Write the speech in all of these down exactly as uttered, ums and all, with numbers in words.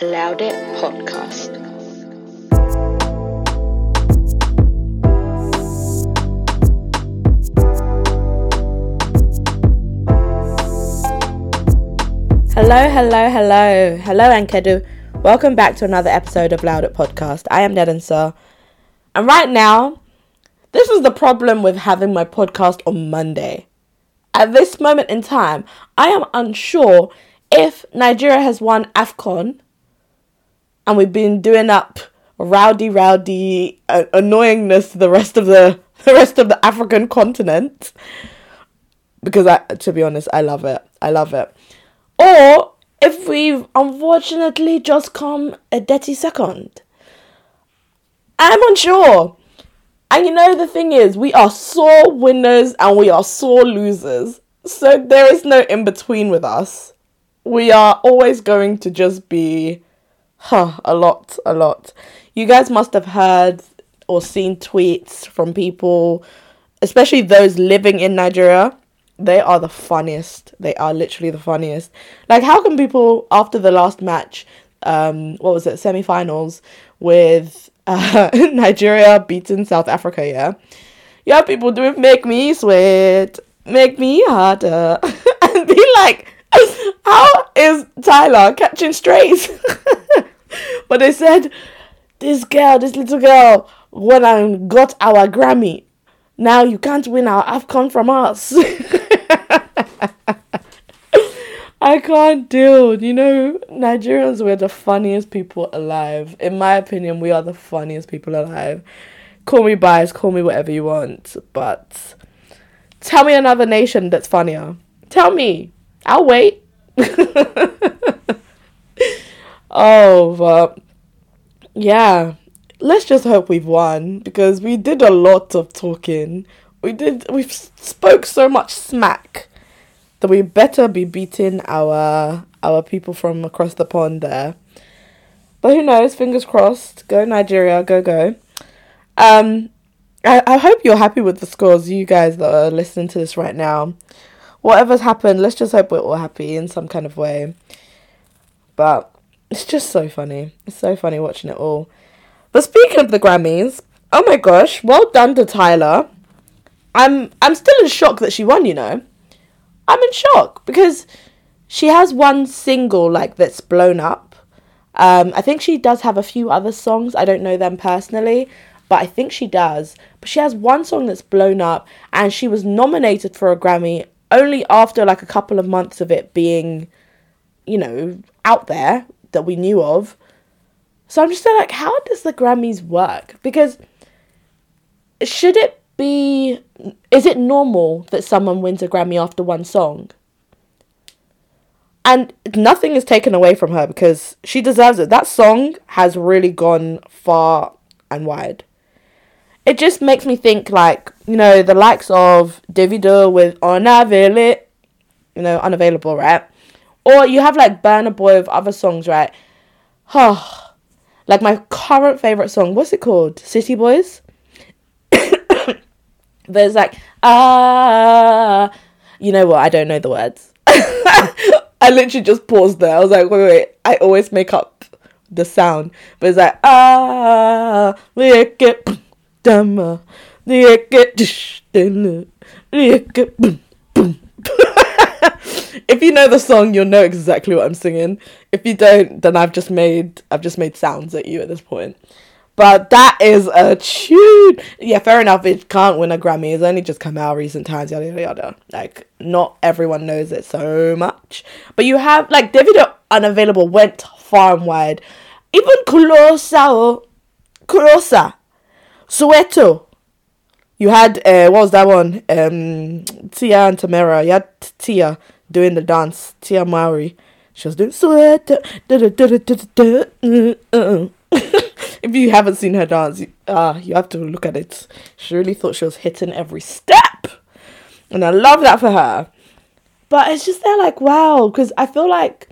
Loudit Podcast. Hello, hello, hello. Hello, Ankedu. Welcome back to another episode of Loudit Podcast. I am Nnedinso. And right now, this is the problem with having my podcast on Monday. At this moment in time, I am unsure if Nigeria has won AFCON. And we've been doing up rowdy, rowdy uh, annoyingness to the rest of the, the rest of the African continent. Because, I, to be honest, I love it. I love it. Or if we've unfortunately just come a dirty second. I'm unsure. And you know the thing is, we are sore winners and we are sore losers. So there is no in between with us. We are always going to just be... Huh, a lot, a lot. You guys must have heard or seen tweets from people, especially those living in Nigeria. They are the funniest. They are literally the funniest. Like, how can people, after the last match, um, what was it, semi-finals, with uh, Nigeria beating South Africa, yeah? Yeah, people do it, make me sweat, make me harder, and be like, how is Tyler catching strays? But they said, this girl, this little girl, went and got our Grammy. Now you can't win our AFCON from us. I can't deal. You know, Nigerians, we're the funniest people alive. In my opinion, we are the funniest people alive. Call me biased, call me whatever you want. But tell me another nation that's funnier. Tell me. I'll wait. Oh, but yeah, let's just hope we've won, because we did a lot of talking. We did, we've spoke so much smack that we better be beating our our people from across the pond there. But who knows? Fingers crossed. Go Nigeria, go go. Um, I I hope you're happy with the scores, you guys that are listening to this right now. Whatever's happened, let's just hope we're all happy in some kind of way. But it's just so funny. It's so funny watching it all. But speaking of the Grammys, oh my gosh, well done to Tyler. I'm I'm still in shock that she won, you know. I'm in shock because she has one single, like, that's blown up. Um, I think she does have a few other songs. I don't know them personally, but I think she does. But she has one song that's blown up, and she was nominated for a Grammy only after, like, a couple of months of it being, you know, out there that we knew of. So I'm just saying, like, how does the Grammys work? Because should it be... Is it normal that someone wins a Grammy after one song? And nothing is taken away from her, because she deserves it. That song has really gone far and wide. It just makes me think, like, you know, the likes of Davido with Unavailable, you know, Unavailable, right? Or you have, like, Burna Boy with other songs, right? Oh, like, my current favourite song, what's it called? City Boys? There's, like, ah, uh, you know what, I don't know the words. I literally just paused there. I was like, wait, wait, wait. I always make up the sound. But it's like, ah, make it... If you know the song, you'll know exactly what I'm singing. If you don't, then I've just made I've just made sounds at you at this point. But that is a tune. Yeah, fair enough. It can't win a Grammy. It's only just come out recent times. Yada yada yada. Like, not everyone knows it so much. But you have, like, Davido Unavailable went far and wide. Even Kulosa, Kulosa. Soweto, you had, uh, what was that one, um, Tia and Tamara, you had Tia doing the dance, Tia Mowry, she was doing Soweto, if you haven't seen her dance, you, uh, you have to look at it, she really thought she was hitting every step, and I love that for her, but it's just, they're like, wow, because I feel like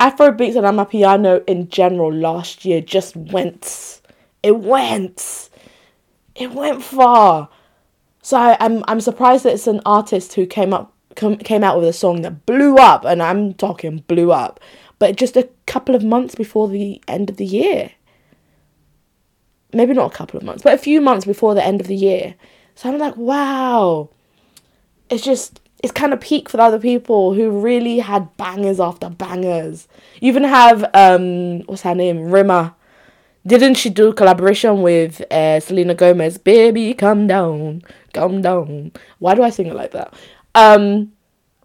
Afrobeats and Amapiano in general last year just went, it went, It went far. So I, I'm I'm surprised that it's an artist who came up com, came out with a song that blew up, and I'm talking blew up. but just a couple of months before the end of the year. Maybe not a couple of months, but a few months before the end of the year. So I'm like, wow. It's just, it's kind of peak for the other people who really had bangers after bangers. You even have, um, what's her name? Rima. Didn't she do collaboration with uh, Selena Gomez? Baby, come down, come down. Why do I sing it like that? Um,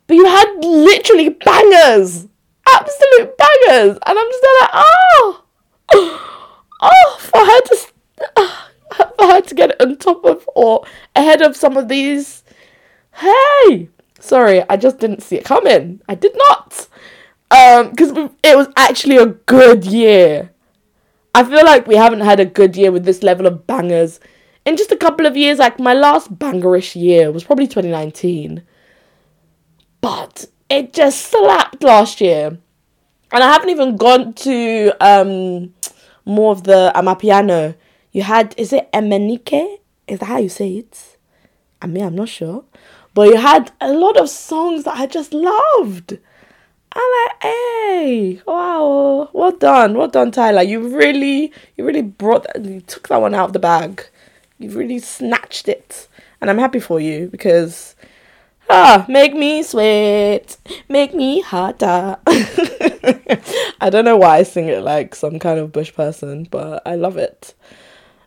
but you had literally bangers. Absolute bangers. And I'm just like, oh. Oh, for her to... Uh, for her to get it on top of or ahead of some of these... Hey! Sorry, I just didn't see it coming. I did not. Um, because it was actually a good year. I feel like we haven't had a good year with this level of bangers in just a couple of years. Like, my last bangerish year was probably twenty nineteen. But it just slapped last year. And I haven't even gone to um more of the Amapiano. You had, is it Emenike? Is that how you say it? I mean, I'm not sure. But you had a lot of songs that I just loved. I'm like, hey, wow, well done, well done, Tyler. You really, you really brought that, you took that one out of the bag. You really snatched it. And I'm happy for you because, ah, make me sweat, make me harder. I don't know why I sing it like some kind of bush person, but I love it.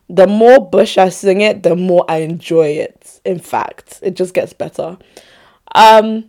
The more bush I sing it, the more I enjoy it. In fact, it just gets better. Um,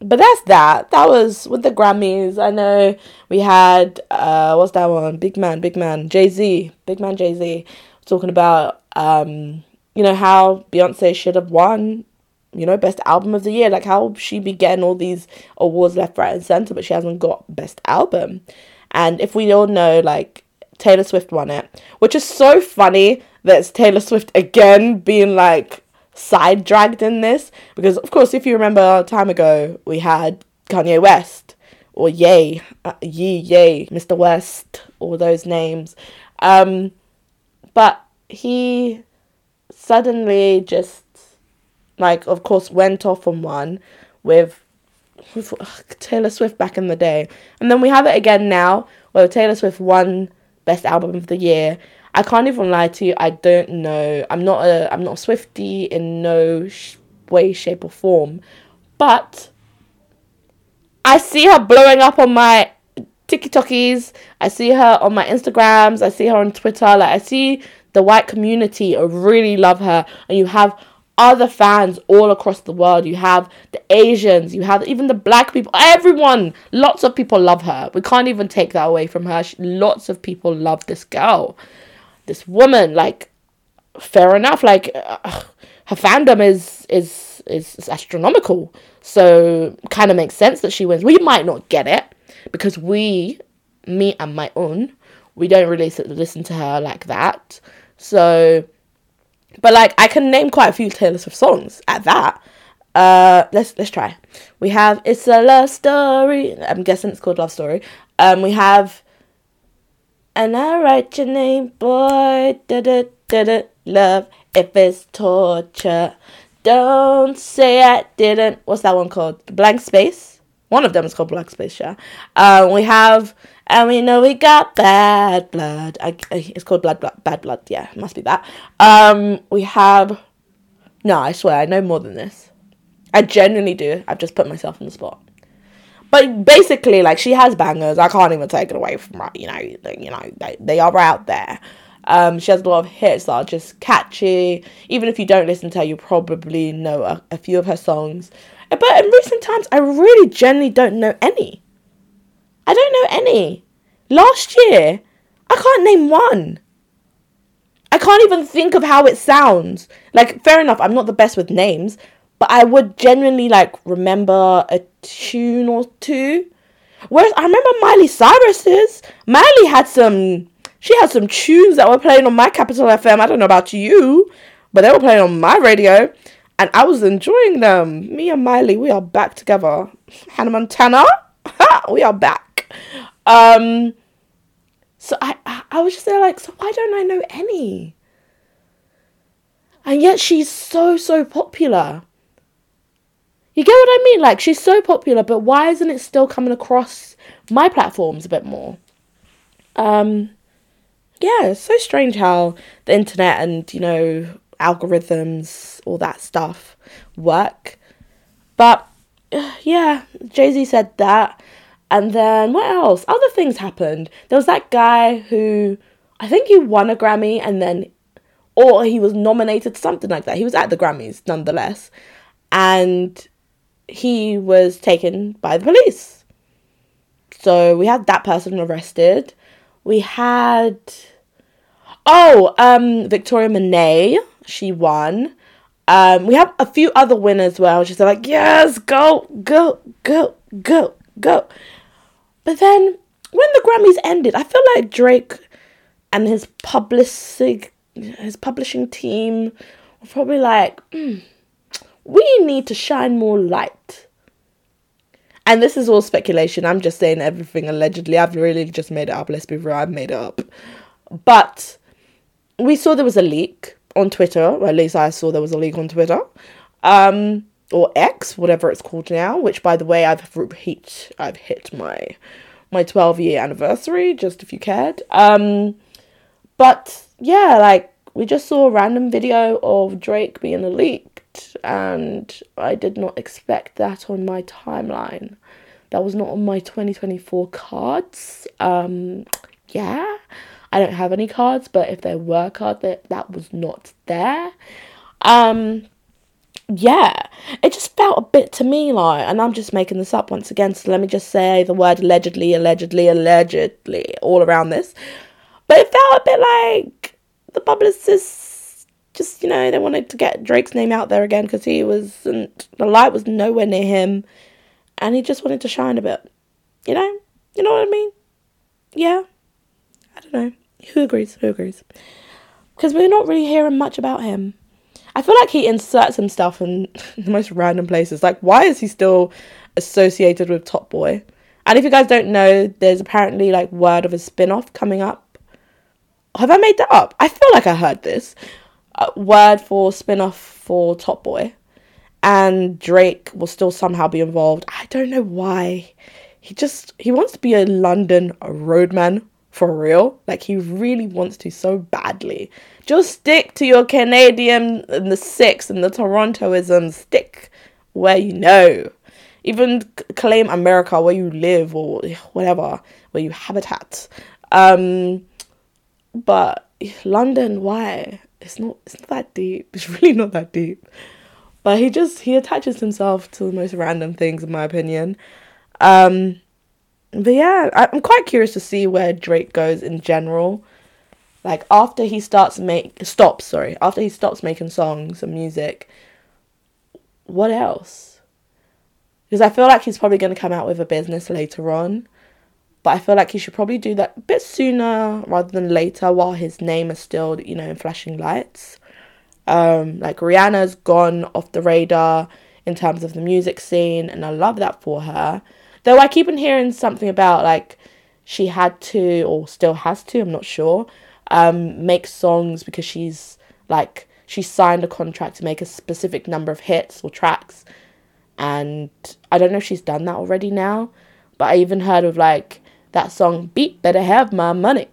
but that's that. That was with the Grammys. I know we had, uh, what's that one? Big man, big man, Jay-Z. Big man, Jay-Z. Talking about, um, you know, how Beyonce should have won, you know, best album of the year. Like, how she be getting all these awards left, right, and centre, but she hasn't got best album. And if we all know, like, Taylor Swift won it, which is so funny that it's Taylor Swift again being like side dragged in this, because of course, if you remember a time ago, we had Kanye West or Ye, uh, Ye, Ye, Mister West, all those names, um, but he suddenly just like, of course, went off on one with, with Taylor Swift back in the day, and then we have it again now where Taylor Swift won best album of the year. I can't even lie to you. I don't know. I'm not a. I'm not a Swiftie in no sh- way, shape, or form. But I see her blowing up on my TikTokies. I see her on my Instagrams. I see her on Twitter. Like, I see the white community really love her, and you have other fans all across the world. You have the Asians. You have even the black people. Everyone. Lots of people love her. We can't even take that away from her. She, lots of people love this girl. This woman. Like, fair enough. Like, uh, her fandom is, is, is, is astronomical. So, kind of makes sense that she wins. We might not get it. Because we, me and my own, we don't really listen to her like that. So... But, like, I can name quite a few Taylor Swift songs at that. Uh, let's let's try. We have It's a Love Story. I'm guessing it's called Love Story. Um, we have And I Write Your Name, Boy. Da-da-da-da. Love If It's Torture. Don't Say I Didn't. What's that one called? Blank Space. One of them is called Blank Space, yeah. Um, we have... And we know we got bad blood. I, I, it's called blood, blood, bad blood. Yeah, it must be that. Um, we have... No, I swear, I know more than this. I genuinely do. I've just put myself on the spot. But basically, like, she has bangers. I can't even take it away from her. You know, you know they, they are out there. Um, she has a lot of hits that are just catchy. Even if you don't listen to her, you probably know a, a few of her songs. But in recent times, I really genuinely don't know any. I don't know any. Last year, I can't name one. I can't even think of how it sounds. Like, fair enough, I'm not the best with names, but I would genuinely, like, remember a tune or two. Whereas I remember Miley Cyrus's. Miley had some, she had some tunes that were playing on my Capital F M. I don't know about you, but they were playing on my radio, and I was enjoying them. Me and Miley, we are back together. Hannah Montana, we are back. Um, so I, I, I was just there like, so why don't I know any? And yet she's so, so popular. You get what I mean? Like, she's so popular, but why isn't it still coming across my platforms a bit more? Um, yeah, it's so strange how the internet and, you know, algorithms, all that stuff work. But, yeah, Jay-Z said that. And then, what else? Other things happened. There was that guy who, I think he won a Grammy and then, or he was nominated, something like that. He was at the Grammys, nonetheless. And he was taken by the police. So we had that person arrested. We had, oh, um, Victoria Monet, she won. Um, we have a few other winners where I was just like, yes, go, go, go, go, go. But then when the Grammys ended, I feel like Drake and his publicity, his publishing team were probably like, mm, we need to shine more light. And this is all speculation. I'm just saying everything allegedly. I've really just made it up. Let's be real. I've made it up. But we saw there was a leak on Twitter. Or at least I saw there was a leak on Twitter. Um, or X, whatever it's called now. Which, by the way, I've repeat, I've hit my my twelve-year anniversary, just if you cared. Um, but, yeah, like, we just saw a random video of Drake being a leak. And I did not expect that on my timeline. That was not on my twenty twenty-four cards. Um, yeah, I don't have any cards, but if there were cards, that that was not there. Um, yeah, it just felt a bit to me like, and I'm just making this up once again, so let me just say the word allegedly, allegedly, allegedly all around this. But it felt a bit like the publicists just, you know, they wanted to get Drake's name out there again because he wasn't, the light was nowhere near him and he just wanted to shine a bit. You know? You know what I mean? Yeah. I don't know. Who agrees? Who agrees? Because we're not really hearing much about him. I feel like he inserts himself in the most random places. Like, why is he still associated with Top Boy? And if you guys don't know, there's apparently, like, word of a spin-off coming up. Have I made that up? I feel like I heard this. Uh, word for spin-off for Top Boy, and Drake will still somehow be involved. I don't know why. He just he wants to be a London roadman for real. Like, he really wants to so badly. Just stick to your Canadian and the six and the Torontoism. Stick where you know. Even claim America where you live or whatever, where you habitat. Um, but London, why? It's not, it's not that deep. It's really not that deep. But he just, he attaches himself to the most random things, in my opinion. Um, but yeah, I, I'm quite curious to see where Drake goes in general. Like, after he starts make, stops, sorry, after he stops making songs and music, what else? Because I feel like he's probably going to come out with a business later on. But I feel like he should probably do that a bit sooner rather than later while his name is still, you know, in flashing lights. Um, like, Rihanna's gone off the radar in terms of the music scene, and I love that for her. Though I keep on hearing something about, like, she had to, or still has to, I'm not sure, um, make songs because she's, like, she signed a contract to make a specific number of hits or tracks. And I don't know if she's done that already now, but I even heard of, like, that song, Bitch Better Have My Money.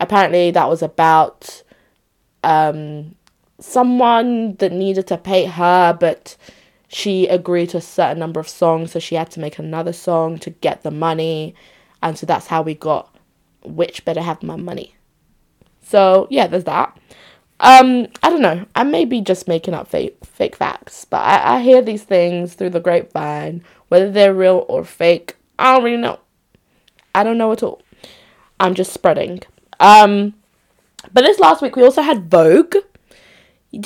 Apparently that was about um, someone that needed to pay her, but she agreed to a certain number of songs, so she had to make another song to get the money. And so that's how we got Bitch Better Have My Money. So, yeah, there's that. Um, I don't know. I may be just making up fake, fake facts, but I, I hear these things through the grapevine, whether they're real or fake. I don't really know. I don't know at all. I'm just spreading. Um, but this last week, we also had Vogue. Do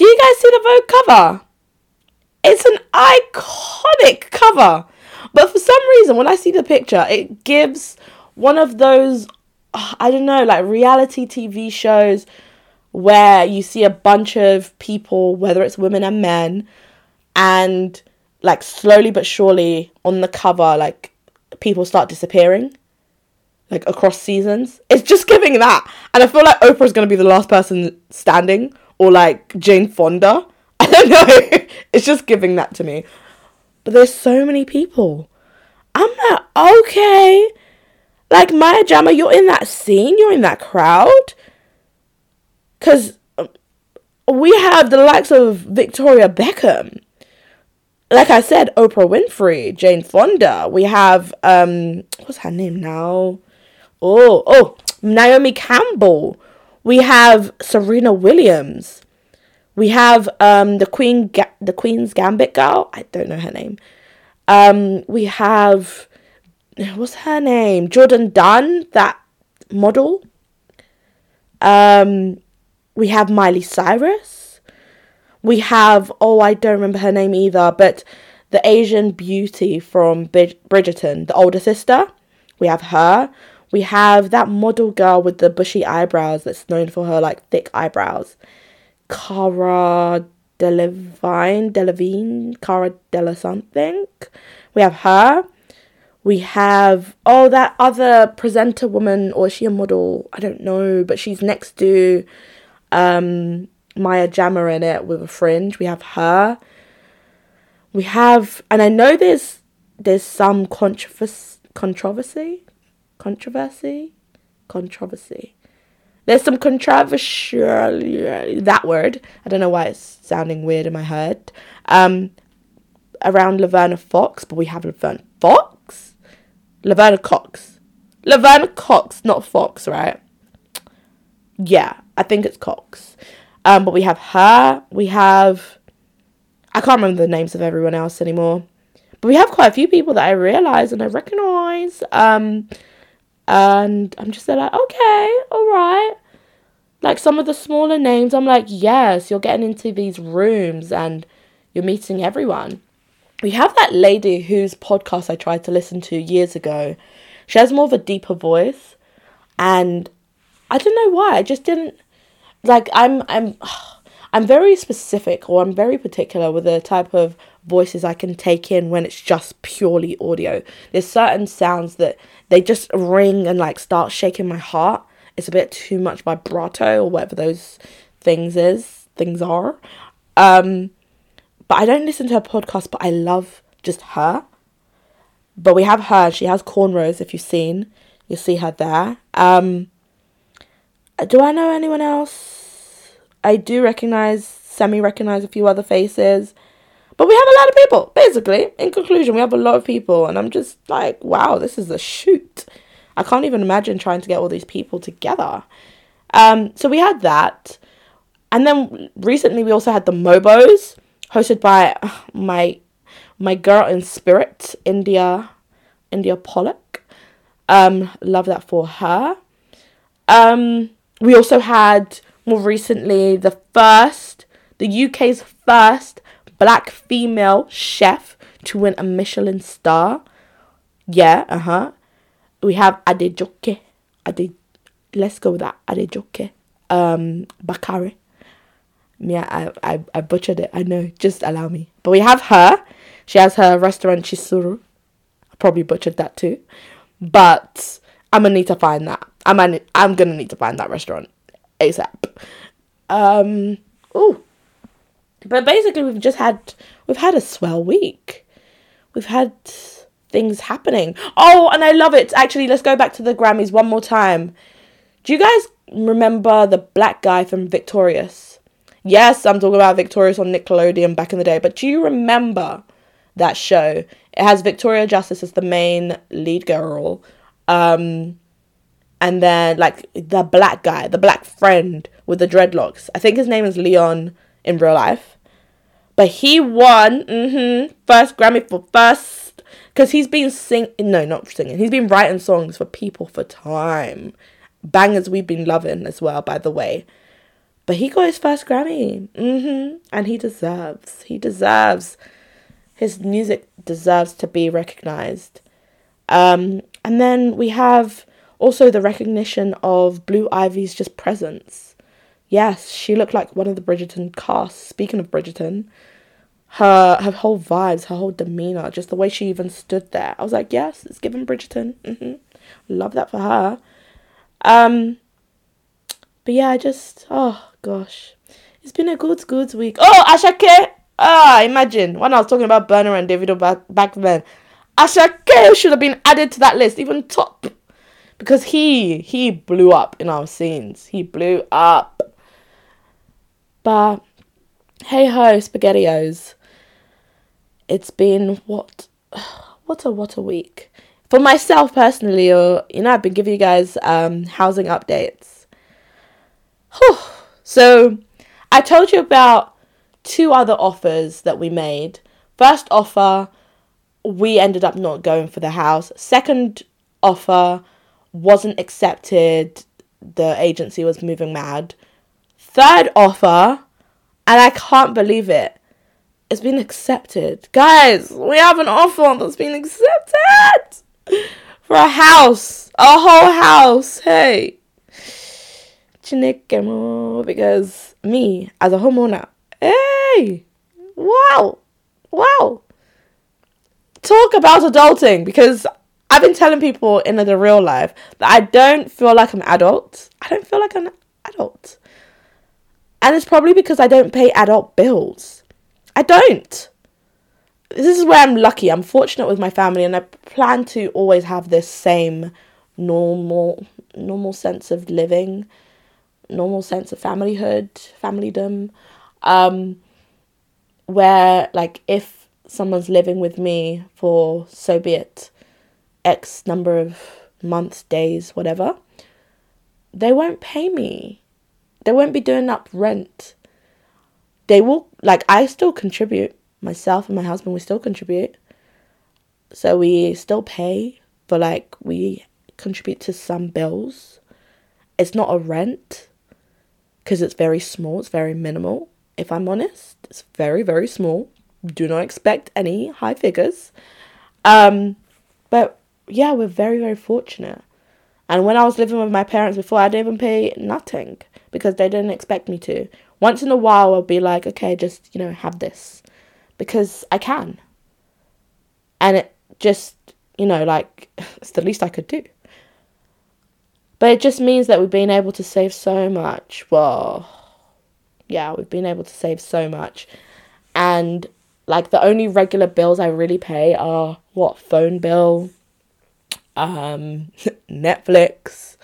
you guys see the Vogue cover? It's an iconic cover. But for some reason, when I see the picture, it gives one of those, I don't know, like reality T V shows where you see a bunch of people, whether it's women and men, and like slowly but surely on the cover, like people start disappearing. Like, across seasons. It's just giving that. And I feel like Oprah's going to be the last person standing. Or, like, Jane Fonda. I don't know. It's just giving that to me. but there's so many people. I'm not okay. Like, Maya Jama, you're in that scene, you're in that crowd. Because we have the likes of Victoria Beckham. Like I said, Oprah Winfrey, Jane Fonda. We have, um, what's her name now? Oh, oh, Naomi Campbell. We have Serena Williams. We have um, the Queen, Ga- the Queen's Gambit girl. I don't know her name. Um, we have, what's her name? Jordan Dunn, that model. Um, we have Miley Cyrus. We have, oh, I don't remember her name either, but the Asian beauty from Brid- Bridgerton, the older sister. We have her. We have that model girl with the bushy eyebrows that's known for her, like, thick eyebrows. Cara Delevingne, Delevingne, Cara Dele something. We have her. We have, oh, that other presenter woman, or is she a model? I don't know, but she's next to um, Maya Jama in it with a fringe. We have her. We have, and I know there's there's some controversy, controversy, controversy, controversy. There's some controversial, that word. I don't know why it's sounding weird in my head. Um, around Laverna Fox, but we have Laverna Fox? Laverna Cox. Laverna Cox, not Fox, right? Yeah, I think it's Cox. Um, but we have her. We have... I can't remember the names of everyone else anymore. But we have quite a few people that I realise and I recognise. Um... And I'm just there like, okay, all right. Like, some of the smaller names, I'm like, yes, you're getting into these rooms and you're meeting everyone. We have that lady whose podcast I tried to listen to years ago. She has more of a deeper voice. And I don't know why. I just didn't, like, I'm, I'm, I'm very specific, or I'm very particular with the type of voices I can take in when it's just purely audio. There's certain sounds that they just ring and like start shaking my heart. It's a bit too much vibrato or whatever those things is things are. Um, but I don't listen to her podcast, but I love just her. But we have her. She has cornrows. If you've seen, you'll see her there. Um, do I know anyone else? I do recognize, semi-recognize a few other faces. But we have a lot of people, basically. In conclusion, we have a lot of people. And I'm just like, wow, this is a shoot. I can't even imagine trying to get all these people together. Um, so we had that. And then recently we also had the Mobos, hosted by my my girl in spirit, India, India Pollock. Um, love that for her. Um, we also had, more recently, the first, the U K's first Black female chef to win a Michelin star. Yeah, uh-huh. We have Adejoke. Ade, let's go with that. Adejoke um, Bakare. Yeah, I, I I butchered it. I know. Just allow me. But we have her. She has her restaurant, Chisuru. I probably butchered that too. But I'm going to need to find that. I'm, I'm going to need to find that restaurant ASAP. Um, ooh. But basically, we've just had, we've had a swell week. We've had things happening. Oh, and I love it. Actually, let's go back to the Grammys one more time. Do you guys remember the black guy from Victorious? Yes, I'm talking about Victorious on Nickelodeon back in the day. But do you remember that show? It has Victoria Justice as the main lead girl. Um, and then, like, the black guy, the black friend with the dreadlocks. I think his name is Leon in real life, but he won mm-hmm, first Grammy for first, because he's been singing, no not singing, he's been writing songs for people for time, bangers we've been loving as well, by the way, but he got his first Grammy, mm-hmm, and he deserves, he deserves, his music deserves to be recognised, um, and then we have also the recognition of Blue Ivy's just presence. Yes, she looked like one of the Bridgerton cast. Speaking of Bridgerton, her her whole vibes, her whole demeanour, just the way she even stood there. I was like, yes, it's given Bridgerton. Mm-hmm. Love that for her. Um, but yeah, I just, oh gosh. It's been a good, good week. Oh, Ashake! Ah, imagine when I was talking about Burner and Davido back, back then. Ashake should have been added to that list, even top, because he he blew up in our scenes. He blew up. But hey ho, SpaghettiOs. It's been what what a what a week. For myself personally, or you know, I've been giving you guys um housing updates. Whew. So I told you about two other offers that we made. First offer, we ended up not going for the house. Second offer wasn't accepted. The agency was moving mad. Third offer, and I can't believe it, it's been accepted. Guys, we have an offer that's been accepted for a house, a whole house. Hey, because me as a homeowner, hey, wow, wow. Talk about adulting, because I've been telling people in the real life that I don't feel like an adult. I don't feel like an adult. And it's probably because I don't pay adult bills. I don't. This is where I'm lucky. I'm fortunate with my family, and I plan to always have this same normal, normal sense of living, normal sense of familyhood, familydom, um, where, like, if someone's living with me for, so be it, X number of months, days, whatever, they won't pay me. They won't be doing up rent. They will, like, I still contribute. Myself and my husband, we still contribute. So we still pay, but, like, we contribute to some bills. It's not a rent, because it's very small. It's very minimal, if I'm honest. It's very, very small. Do not expect any high figures. Um, but, yeah, we're very, very fortunate. And when I was living with my parents before, I didn't even pay nothing, because they didn't expect me to. Once in a while, I'll be like, okay, just, you know, have this, because I can. And it just, you know, like, it's the least I could do. But it just means that we've been able to save so much. Well, yeah, we've been able to save so much. And, like, the only regular bills I really pay are, what, phone bill, um, Netflix,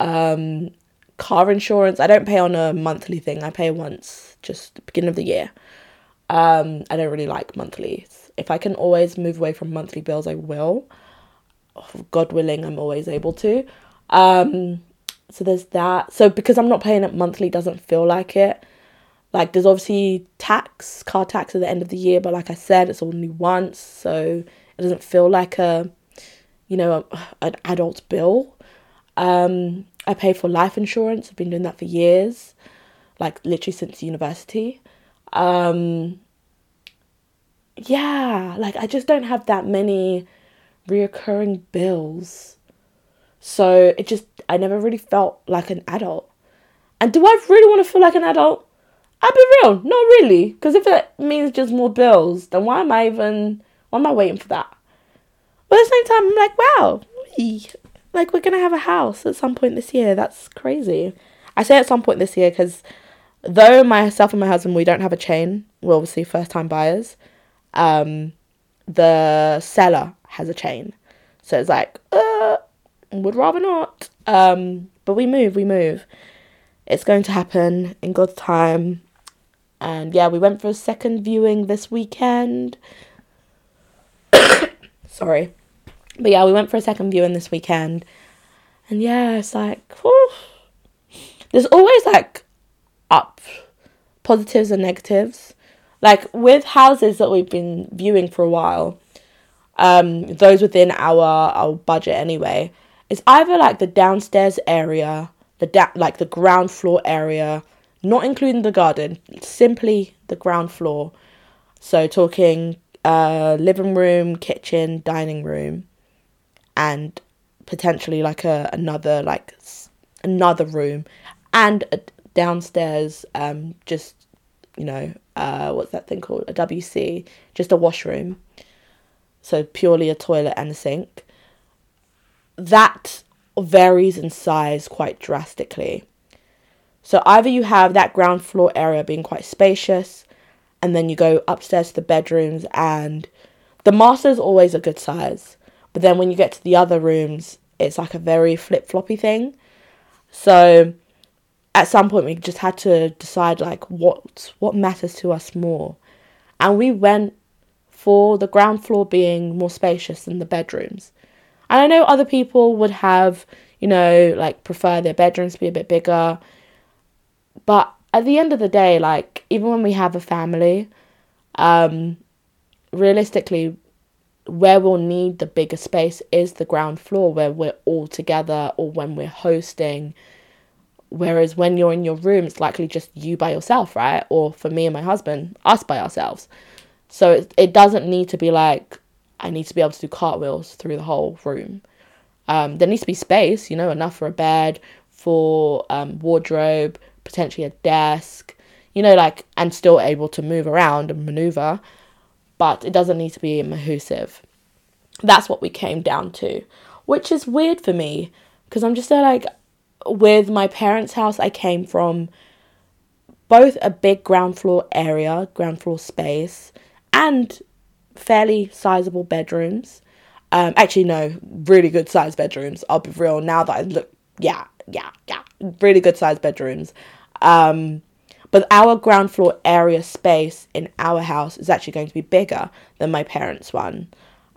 um, car insurance. I don't pay on a monthly thing. I pay once, just the beginning of the year. Um, I don't really like monthlies. If I can always move away from monthly bills, I will. Oh, God willing, I'm always able to. Um, so there's that. So because I'm not paying it monthly, doesn't feel like it. Like, there's obviously tax, car tax at the end of the year, but like I said, it's only once, so it doesn't feel like a, you know, a, an adult bill. Um, I pay for life insurance. I've been doing that for years, like literally since university. Um, yeah, like I just don't have that many reoccurring bills. So it just, I never really felt like an adult. And do I really want to feel like an adult? I'll be real, not really. Because if it means just more bills, then why am I even, why am I waiting for that? But at the same time, I'm like, wow, wee. Like, we're going to have a house at some point this year. That's crazy. I say at some point this year because though myself and my husband, we don't have a chain. We're obviously first-time buyers. Um, the seller has a chain. So it's like, uh, would rather not. Um, but we move, we move. It's going to happen in God's time. And, yeah, we went for a second viewing this weekend. Sorry. But yeah, we went for a second viewing this weekend. And yeah, it's like, whew. There's always like up, positives and negatives. Like with houses that we've been viewing for a while, um, those within our, our budget anyway, it's either like the downstairs area, the da- like the ground floor area, not including the garden, simply the ground floor. So talking uh, living room, kitchen, dining room. And potentially like a another like s- another room and a downstairs um just you know uh what's that thing called, a W C, just a washroom, so purely a toilet and a sink. That varies in size quite drastically. So either you have that ground floor area being quite spacious, and then you go upstairs to the bedrooms, and the master's always a good size, but then when you get to the other rooms, it's like a very flip-floppy thing. So at some point we just had to decide like what what matters to us more, and we went for the ground floor being more spacious than the bedrooms. And I know other people would have, you know, like prefer their bedrooms to be a bit bigger, but at the end of the day, like, even when we have a family, um, realistically, where we'll need the bigger space is the ground floor, where we're all together or when we're hosting. Whereas when you're in your room, it's likely just you by yourself, right? Or for me and my husband, us by ourselves. So it, it doesn't need to be like, I need to be able to do cartwheels through the whole room. Um, there needs to be space, you know, enough for a bed, for um, wardrobe, potentially a desk, you know, like, and still able to move around and maneuver, but it doesn't need to be massive. That's what we came down to, which is weird for me, because I'm just there, like, with my parents' house, I came from both a big ground floor area, ground floor space, and fairly sizable bedrooms. Um, actually, no, really good sized bedrooms, I'll be real, now that I look, yeah, yeah, yeah, really good sized bedrooms. Um, but our ground floor area space in our house is actually going to be bigger than my parents' one.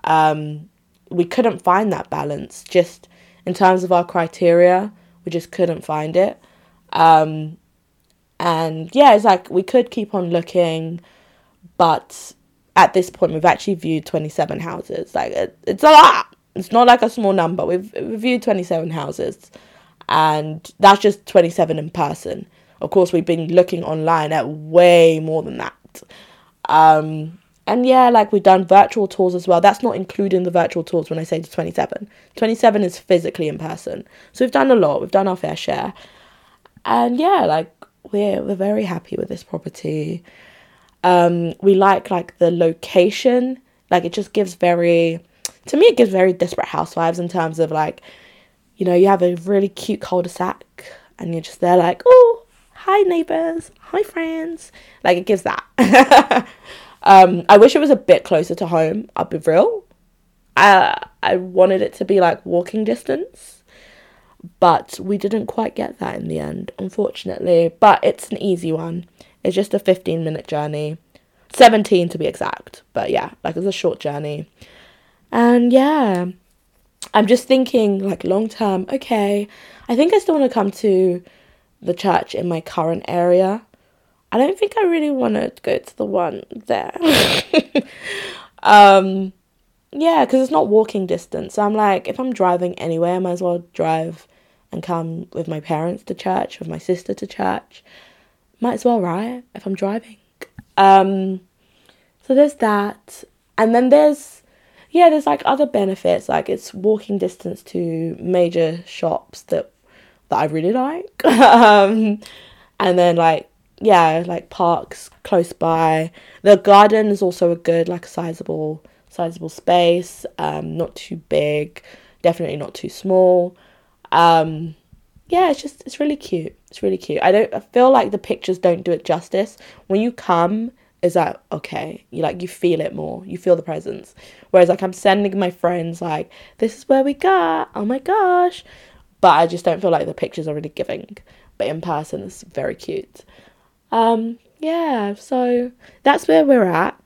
Um, we couldn't find that balance, just in terms of our criteria, we just couldn't find it. Um, and yeah, it's like we could keep on looking, but at this point we've actually viewed twenty-seven houses. Like, it, it's a lot. It's not like a small number. We've, we've viewed twenty-seven houses. And that's just twenty-seven in person. Of course, we've been looking online at way more than that. Um, and yeah, like, we've done virtual tours as well. That's not including the virtual tours when I say twenty-seven. twenty-seven is physically in person. So we've done a lot. We've done our fair share. And yeah, like, we're, we're very happy with this property. Um, we like, like, the location. Like, it just gives very... To me, it gives very Desperate Housewives in terms of, like... You know, you have a really cute cul-de-sac and you're just there like, oh, hi neighbours, hi friends. Like, it gives that. um, I wish it was a bit closer to home, I'll be real. I, I wanted it to be like walking distance, but we didn't quite get that in the end, unfortunately. But it's an easy one. It's just a fifteen-minute journey, seventeen to be exact. But yeah, like, it's a short journey. And yeah... I'm just thinking, like, long-term, okay, I think I still want to come to the church in my current area. I don't think I really want to go to the one there. um, yeah, because it's not walking distance. So I'm like, if I'm driving anywhere, I might as well drive and come with my parents to church, with my sister to church. Might as well, right, if I'm driving. Um, so there's that. And then there's... Yeah, there's, like, other benefits. Like, it's walking distance to major shops that that I really like. um, and then, like, yeah, like, parks close by. The garden is also a good, like, sizable, sizable space. Um, not too big. Definitely not too small. Um, yeah, it's just, it's really cute. It's really cute. I don't, I feel like the pictures don't do it justice. When you come... is that okay, you like, you feel it more, you feel the presence, whereas like I'm sending my friends like, this is where we got, oh my gosh, but I just don't feel like the pictures are really giving, but in person it's very cute. Um yeah, so that's where we're at.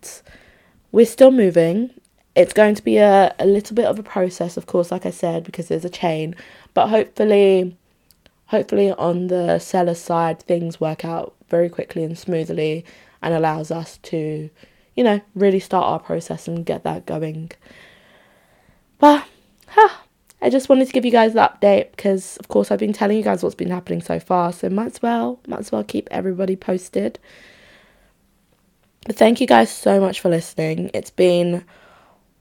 We're still moving. It's going to be a, a little bit of a process, of course, like I said, because there's a chain, but hopefully hopefully on the seller side things work out very quickly and smoothly, and allows us to, you know, really start our process and get that going. But, huh, I just wanted to give you guys the update, because, of course, I've been telling you guys what's been happening so far, so might as well, might as well keep everybody posted. But thank you guys so much for listening. It's been,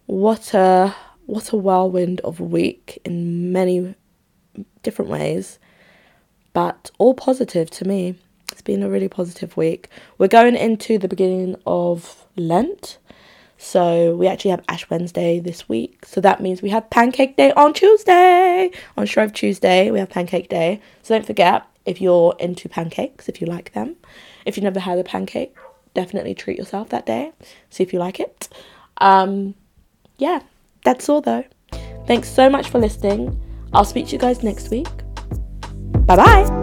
what a, what a whirlwind of a week in many different ways, but all positive to me. It's been a really positive week. We're going into the beginning of Lent. So we actually have Ash Wednesday this week. So that means we have Pancake Day on Tuesday. On Shrove Tuesday, we have Pancake Day. So don't forget, if you're into pancakes, if you like them, if you've never had a pancake, definitely treat yourself that day, see if you like it. Um, yeah, that's all though. Thanks so much for listening. I'll speak to you guys next week. Bye bye.